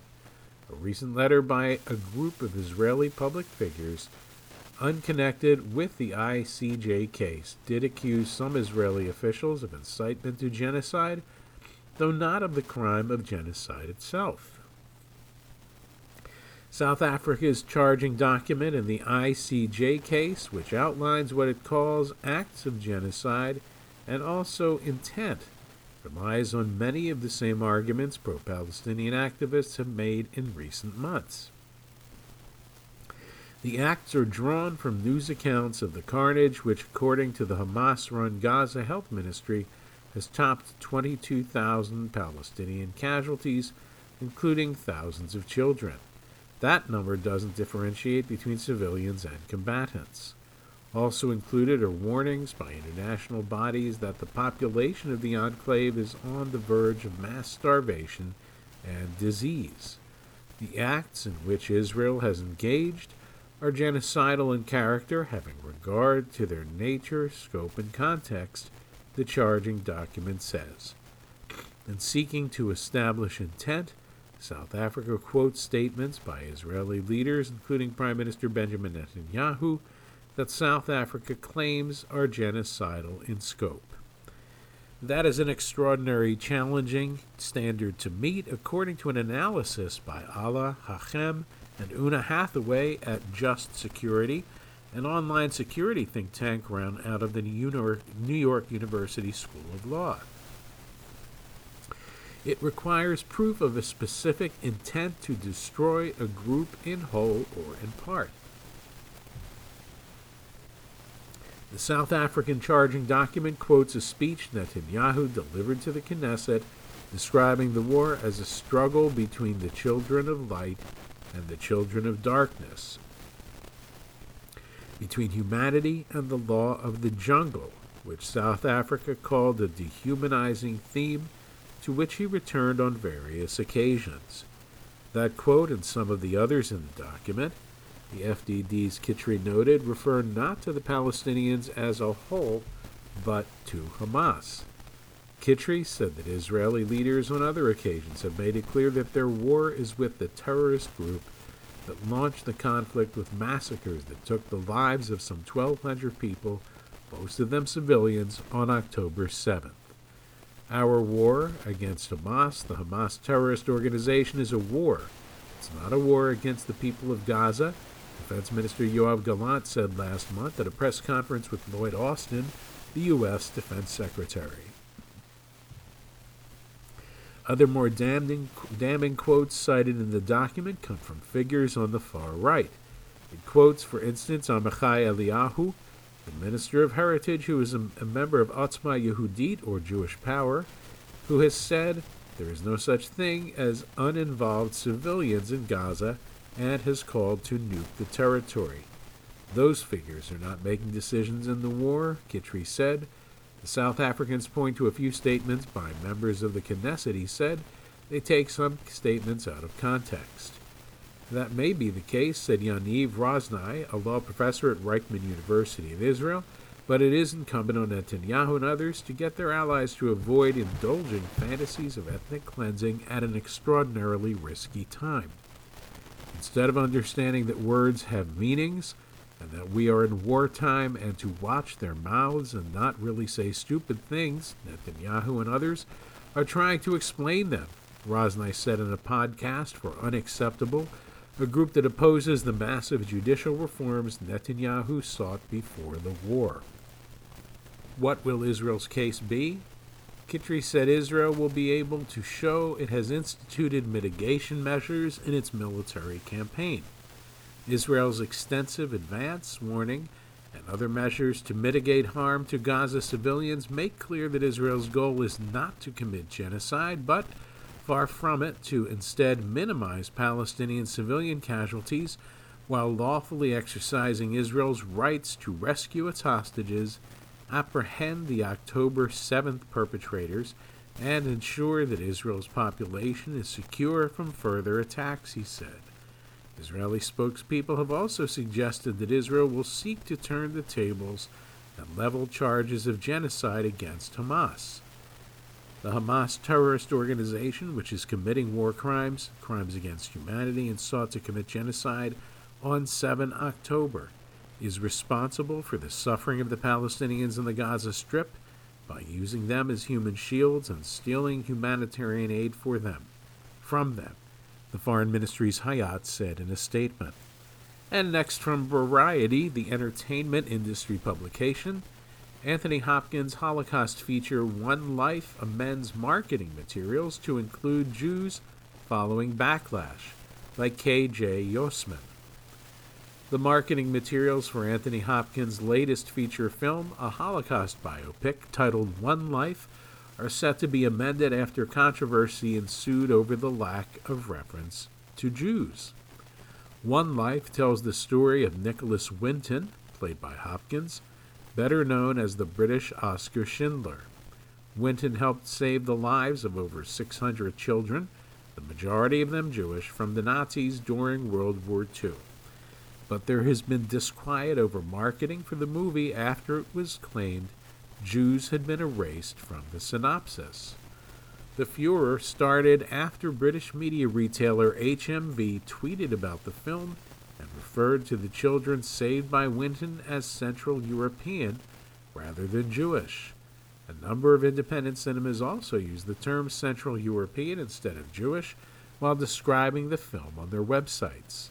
A recent letter by a group of Israeli public figures unconnected with the I C J case did accuse some Israeli officials of incitement to genocide, though not of the crime of genocide itself. South Africa's charging document in the I C J case, which outlines what it calls acts of genocide and also intent, relies on many of the same arguments pro-Palestinian activists have made in recent months. The acts are drawn from news accounts of the carnage, which, according to the Hamas-run Gaza Health Ministry, has topped twenty-two thousand Palestinian casualties, including thousands of children. That number doesn't differentiate between civilians and combatants. Also included are warnings by international bodies that the population of the enclave is on the verge of mass starvation and disease. The acts in which Israel has engaged are genocidal in character, having regard to their nature, scope, and context, the charging document says. In seeking to establish intent, South Africa quotes statements by Israeli leaders, including Prime Minister Benjamin Netanyahu, that South Africa claims are genocidal in scope. That is an extraordinary, challenging standard to meet, according to an analysis by Ala Hachem and Una Hathaway at Just Security, an online security think tank run out of the New York University School of Law. It requires proof of a specific intent to destroy a group in whole or in part. The South African charging document quotes a speech Netanyahu delivered to the Knesset describing the war as a struggle between the children of light and the children of darkness, between humanity and the law of the jungle, which South Africa called a dehumanizing theme, to which he returned on various occasions. That quote and some of the others in the document, the F D D's Kitchery noted, refer not to the Palestinians as a whole, but to Hamas. Kitchery said that Israeli leaders on other occasions have made it clear that their war is with the terrorist group that launched the conflict with massacres that took the lives of some twelve hundred people, most of them civilians, on October seventh. Our war against Hamas, the Hamas terrorist organization, is a war. It's not a war against the people of Gaza. Defense Minister Yoav Gallant said last month at a press conference with Lloyd Austin, the U S Defense Secretary. Other more damning, damning quotes cited in the document come from figures on the far right. It quotes, for instance, Amichai Eliyahu, the Minister of Heritage, who is a, a member of Otzma Yehudit, or Jewish Power, who has said there is no such thing as uninvolved civilians in Gaza and has called to nuke the territory. Those figures are not making decisions in the war, Kitchery said. The South Africans point to a few statements by members of the Knesset, he said. They take some statements out of context. That may be the case, said Yaniv Rosnai, a law professor at Reichman University in Israel, but it is incumbent on Netanyahu and others to get their allies to avoid indulging fantasies of ethnic cleansing at an extraordinarily risky time. Instead of understanding that words have meanings, and that we are in wartime, and to watch their mouths and not really say stupid things, Netanyahu and others are trying to explain them, Rosnai said in a podcast for Unacceptable, a group that opposes the massive judicial reforms Netanyahu sought before the war. What will Israel's case be? Kitchery said Israel will be able to show it has instituted mitigation measures in its military campaign. Israel's extensive advance warning and other measures to mitigate harm to Gaza civilians make clear that Israel's goal is not to commit genocide, but, far from it, to instead minimize Palestinian civilian casualties while lawfully exercising Israel's rights to rescue its hostages, apprehend the October seventh perpetrators, and ensure that Israel's population is secure from further attacks, he said. Israeli spokespeople have also suggested that Israel will seek to turn the tables and level charges of genocide against Hamas. The Hamas terrorist organization, which is committing war crimes, crimes against humanity, and sought to commit genocide on the seventh of October, is responsible for the suffering of the Palestinians in the Gaza Strip by using them as human shields and stealing humanitarian aid for them, from them, the Foreign Ministry's Hayat said in a statement. And next, from Variety, the entertainment industry publication, Anthony Hopkins' Holocaust feature One Life amends marketing materials to include Jews following backlash, by K J Yosman. The marketing materials for Anthony Hopkins' latest feature film, a Holocaust biopic titled One Life, are set to be amended after controversy ensued over the lack of reference to Jews. One Life tells the story of Nicholas Winton, played by Hopkins, better known as the British Oscar Schindler. Winton helped save the lives of over six hundred children, the majority of them Jewish, from the Nazis during World War Two. But there has been disquiet over marketing for the movie after it was claimed Jews had been erased from the synopsis. The furor started after British media retailer H M V tweeted about the film and referred to the children saved by Winton as Central European rather than Jewish. A number of independent cinemas also use the term Central European instead of Jewish while describing the film on their websites.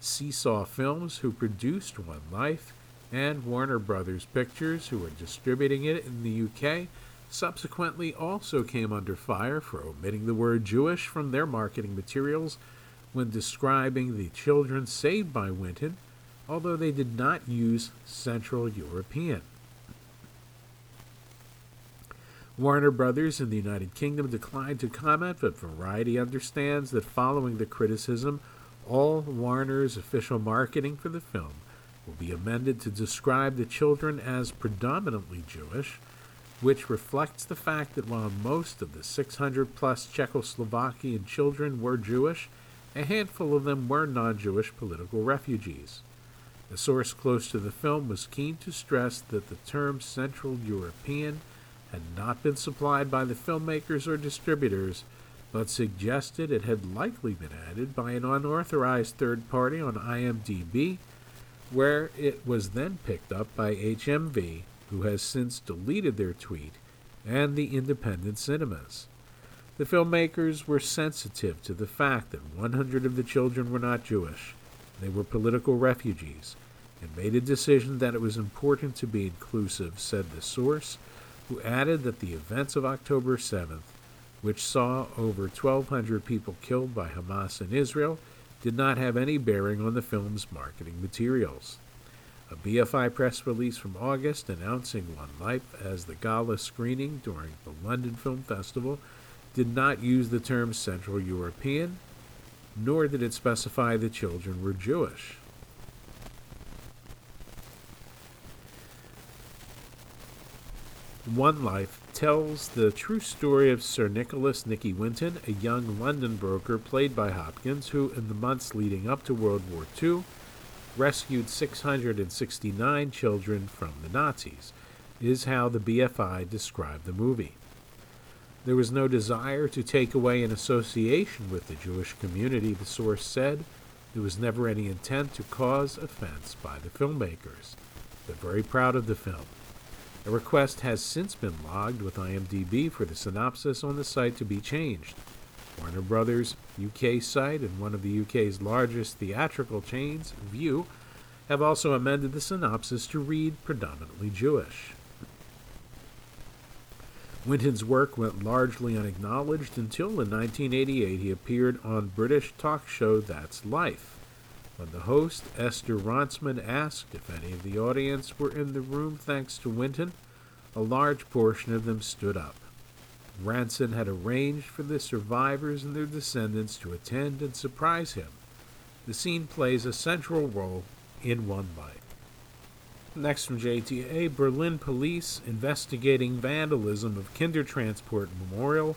Seesaw Films, who produced One Life, and Warner Brothers Pictures, who are distributing it in the U K, subsequently also came under fire for omitting the word Jewish from their marketing materials when describing the children saved by Winton, although they did not use Central European. Warner Brothers in the United Kingdom declined to comment, but Variety understands that following the criticism, all Warner's official marketing for the film will be amended to describe the children as predominantly Jewish, which reflects the fact that while most of the six hundred plus Czechoslovakian children were Jewish, a handful of them were non-Jewish political refugees. A source close to the film was keen to stress that the term Central European had not been supplied by the filmmakers or distributors, but suggested it had likely been added by an unauthorized third party on I M D B, where it was then picked up by H M V, who has since deleted their tweet, and the independent cinemas. The filmmakers were sensitive to the fact that one hundred of the children were not Jewish. They were political refugees, and made a decision that it was important to be inclusive, said the source, who added that the events of October seventh, which saw over twelve hundred people killed by Hamas in Israel, did not have any bearing on the film's marketing materials. A B F I press release from August announcing One Life as the gala screening during the London Film Festival did not use the term Central European, nor did it specify the children were Jewish. One Life tells the true story of Sir Nicholas Nicky Winton, a young London broker played by Hopkins, who, in the months leading up to World War Two, rescued six hundred sixty-nine children from the Nazis, is how the B F I described the movie. There was no desire to take away an association with the Jewish community, the source said. There was never any intent to cause offense by the filmmakers. They're very proud of the film. A request has since been logged with I M D B for the synopsis on the site to be changed. Warner Brothers' U K site and one of the U K's largest theatrical chains, View, have also amended the synopsis to read predominantly Jewish. Winton's work went largely unacknowledged until in nineteen eighty-eight he appeared on British talk show That's Life, when the host, Esther Ronsman, asked if any of the audience were in the room thanks to Winton. A large portion of them stood up. Ranson had arranged for the survivors and their descendants to attend and surprise him. The scene plays a central role in One Life. Next from J T A, Berlin police investigating vandalism of Kindertransport Memorial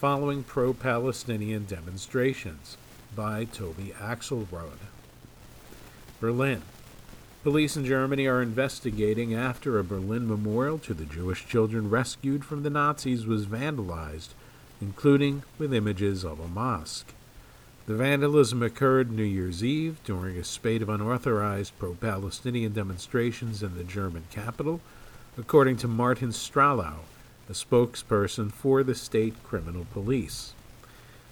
following pro-Palestinian demonstrations, by Toby Axelrod. Berlin. Police in Germany are investigating after a Berlin memorial to the Jewish children rescued from the Nazis was vandalized, including with images of a mosque. The vandalism occurred New Year's Eve during a spate of unauthorized pro-Palestinian demonstrations in the German capital, according to Martin Strahlau, a spokesperson for the state criminal police.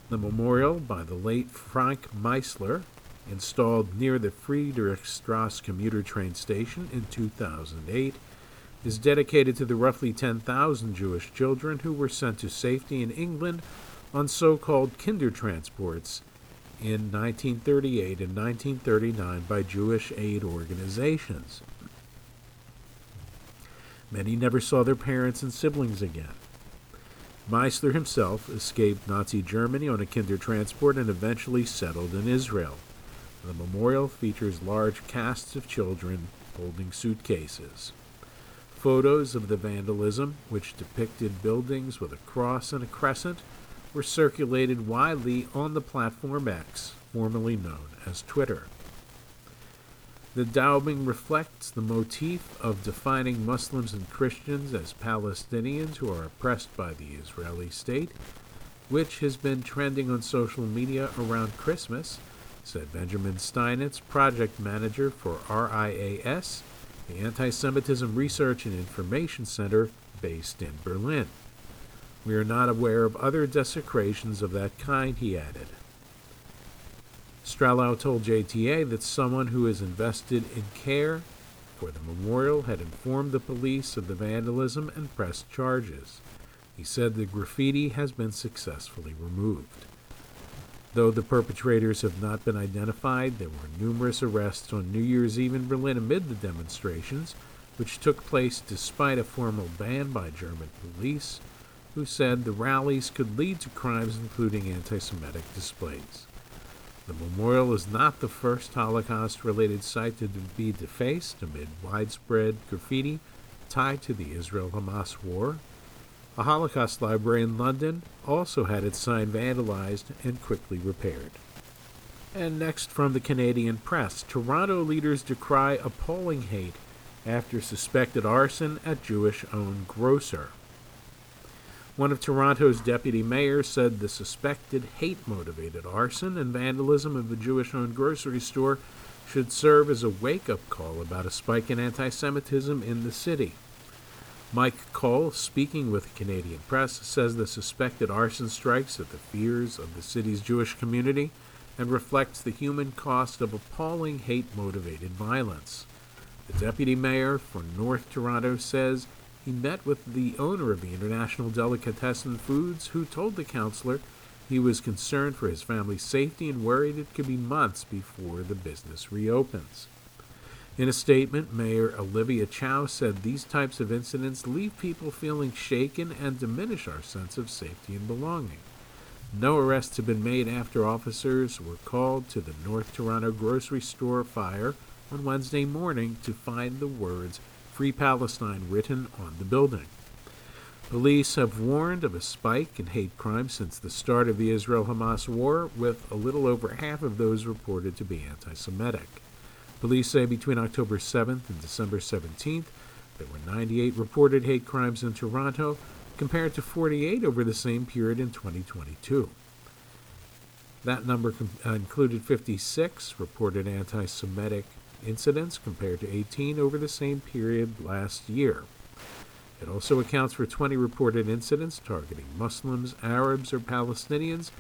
The memorial, by the late Frank Meisler, installed near the Friedrichstrasse commuter train station in two thousand eight, is dedicated to the roughly ten thousand Jewish children who were sent to safety in England on so-called kinder transports in nineteen thirty-eight and nineteen thirty-nine by Jewish aid organizations. Many never saw their parents and siblings again. Meissner himself escaped Nazi Germany on a kinder transport and eventually settled in Israel. The memorial features large casts of children holding suitcases. Photos of the vandalism, which depicted buildings with a cross and a crescent, were circulated widely on the platform X, formerly known as Twitter. The daubing reflects the motif of defining Muslims and Christians as Palestinians who are oppressed by the Israeli state, which has been trending on social media around Christmas, said Benjamin Steinitz, project manager for R I A S, the Anti-Semitism Research and Information Center based in Berlin. We are not aware of other desecrations of that kind, he added. Stralow told J T A that someone who is invested in care for the memorial had informed the police of the vandalism and pressed charges. He said the graffiti has been successfully removed. Though the perpetrators have not been identified, there were numerous arrests on New Year's Eve in Berlin amid the demonstrations, which took place despite a formal ban by German police, who said the rallies could lead to crimes including anti-Semitic displays. The memorial is not the first Holocaust-related site to be defaced amid widespread graffiti tied to the Israel-Hamas war. A Holocaust library in London also had its sign vandalized and quickly repaired. And next, from the Canadian press, Toronto leaders decry appalling hate after suspected arson at Jewish-owned grocer. One of Toronto's deputy mayors said the suspected hate-motivated arson and vandalism of a Jewish-owned grocery store should serve as a wake-up call about a spike in anti-Semitism in the city. Mike Cole, speaking with the Canadian press, says the suspected arson strikes at the fears of the city's Jewish community and reflects the human cost of appalling hate-motivated violence. The deputy mayor for North Toronto says he met with the owner of the International Delicatessen Foods, who told the councillor he was concerned for his family's safety and worried it could be months before the business reopens. In a statement, Mayor Olivia Chow said these types of incidents leave people feeling shaken and diminish our sense of safety and belonging. No arrests have been made after officers were called to the North Toronto grocery store fire on Wednesday morning to find the words Free Palestine written on the building. Police have warned of a spike in hate crime since the start of the Israel-Hamas war, with a little over half of those reported to be anti-Semitic. Police say between October seventh and December seventeenth, there were ninety-eight reported hate crimes in Toronto, compared to forty-eight over the same period in twenty twenty-two. That number com- uh, included fifty-six reported anti-Semitic incidents compared to eighteen over the same period last year. It also accounts for twenty reported incidents targeting Muslims, Arabs, or Palestinians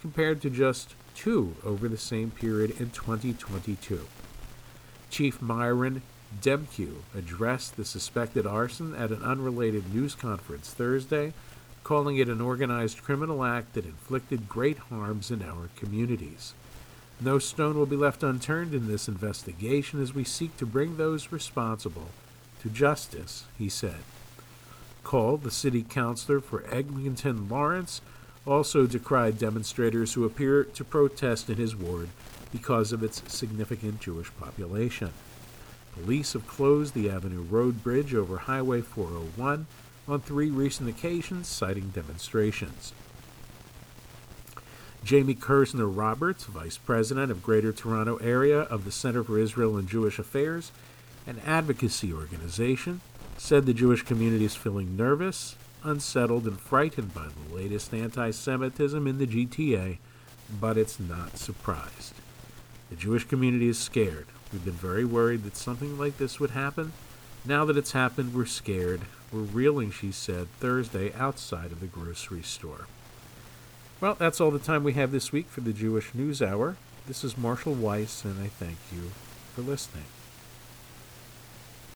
compared to just two over the same period in twenty twenty-two. Chief Myron Demkew addressed the suspected arson at an unrelated news conference Thursday, calling it an organized criminal act that inflicted great harms in our communities. No stone will be left unturned in this investigation as we seek to bring those responsible to justice, he said. Cole, the city councilor for Eglinton Lawrence, also decried demonstrators who appear to protest in his ward because of its significant Jewish population. Police have closed the Avenue Road Bridge over Highway four oh one on three recent occasions, citing demonstrations. Jamie Kersner-Roberts, Vice President of Greater Toronto Area of the Center for Israel and Jewish Affairs, an advocacy organization, said the Jewish community is feeling nervous, unsettled, and frightened by the latest anti-Semitism in the G T A, but it's not surprised. The Jewish community is scared. We've been very worried that something like this would happen. Now that it's happened, we're scared. We're reeling, she said, Thursday outside of the grocery store. Well, that's all the time we have this week for the Jewish News Hour. This is Marshall Weiss, and I thank you for listening.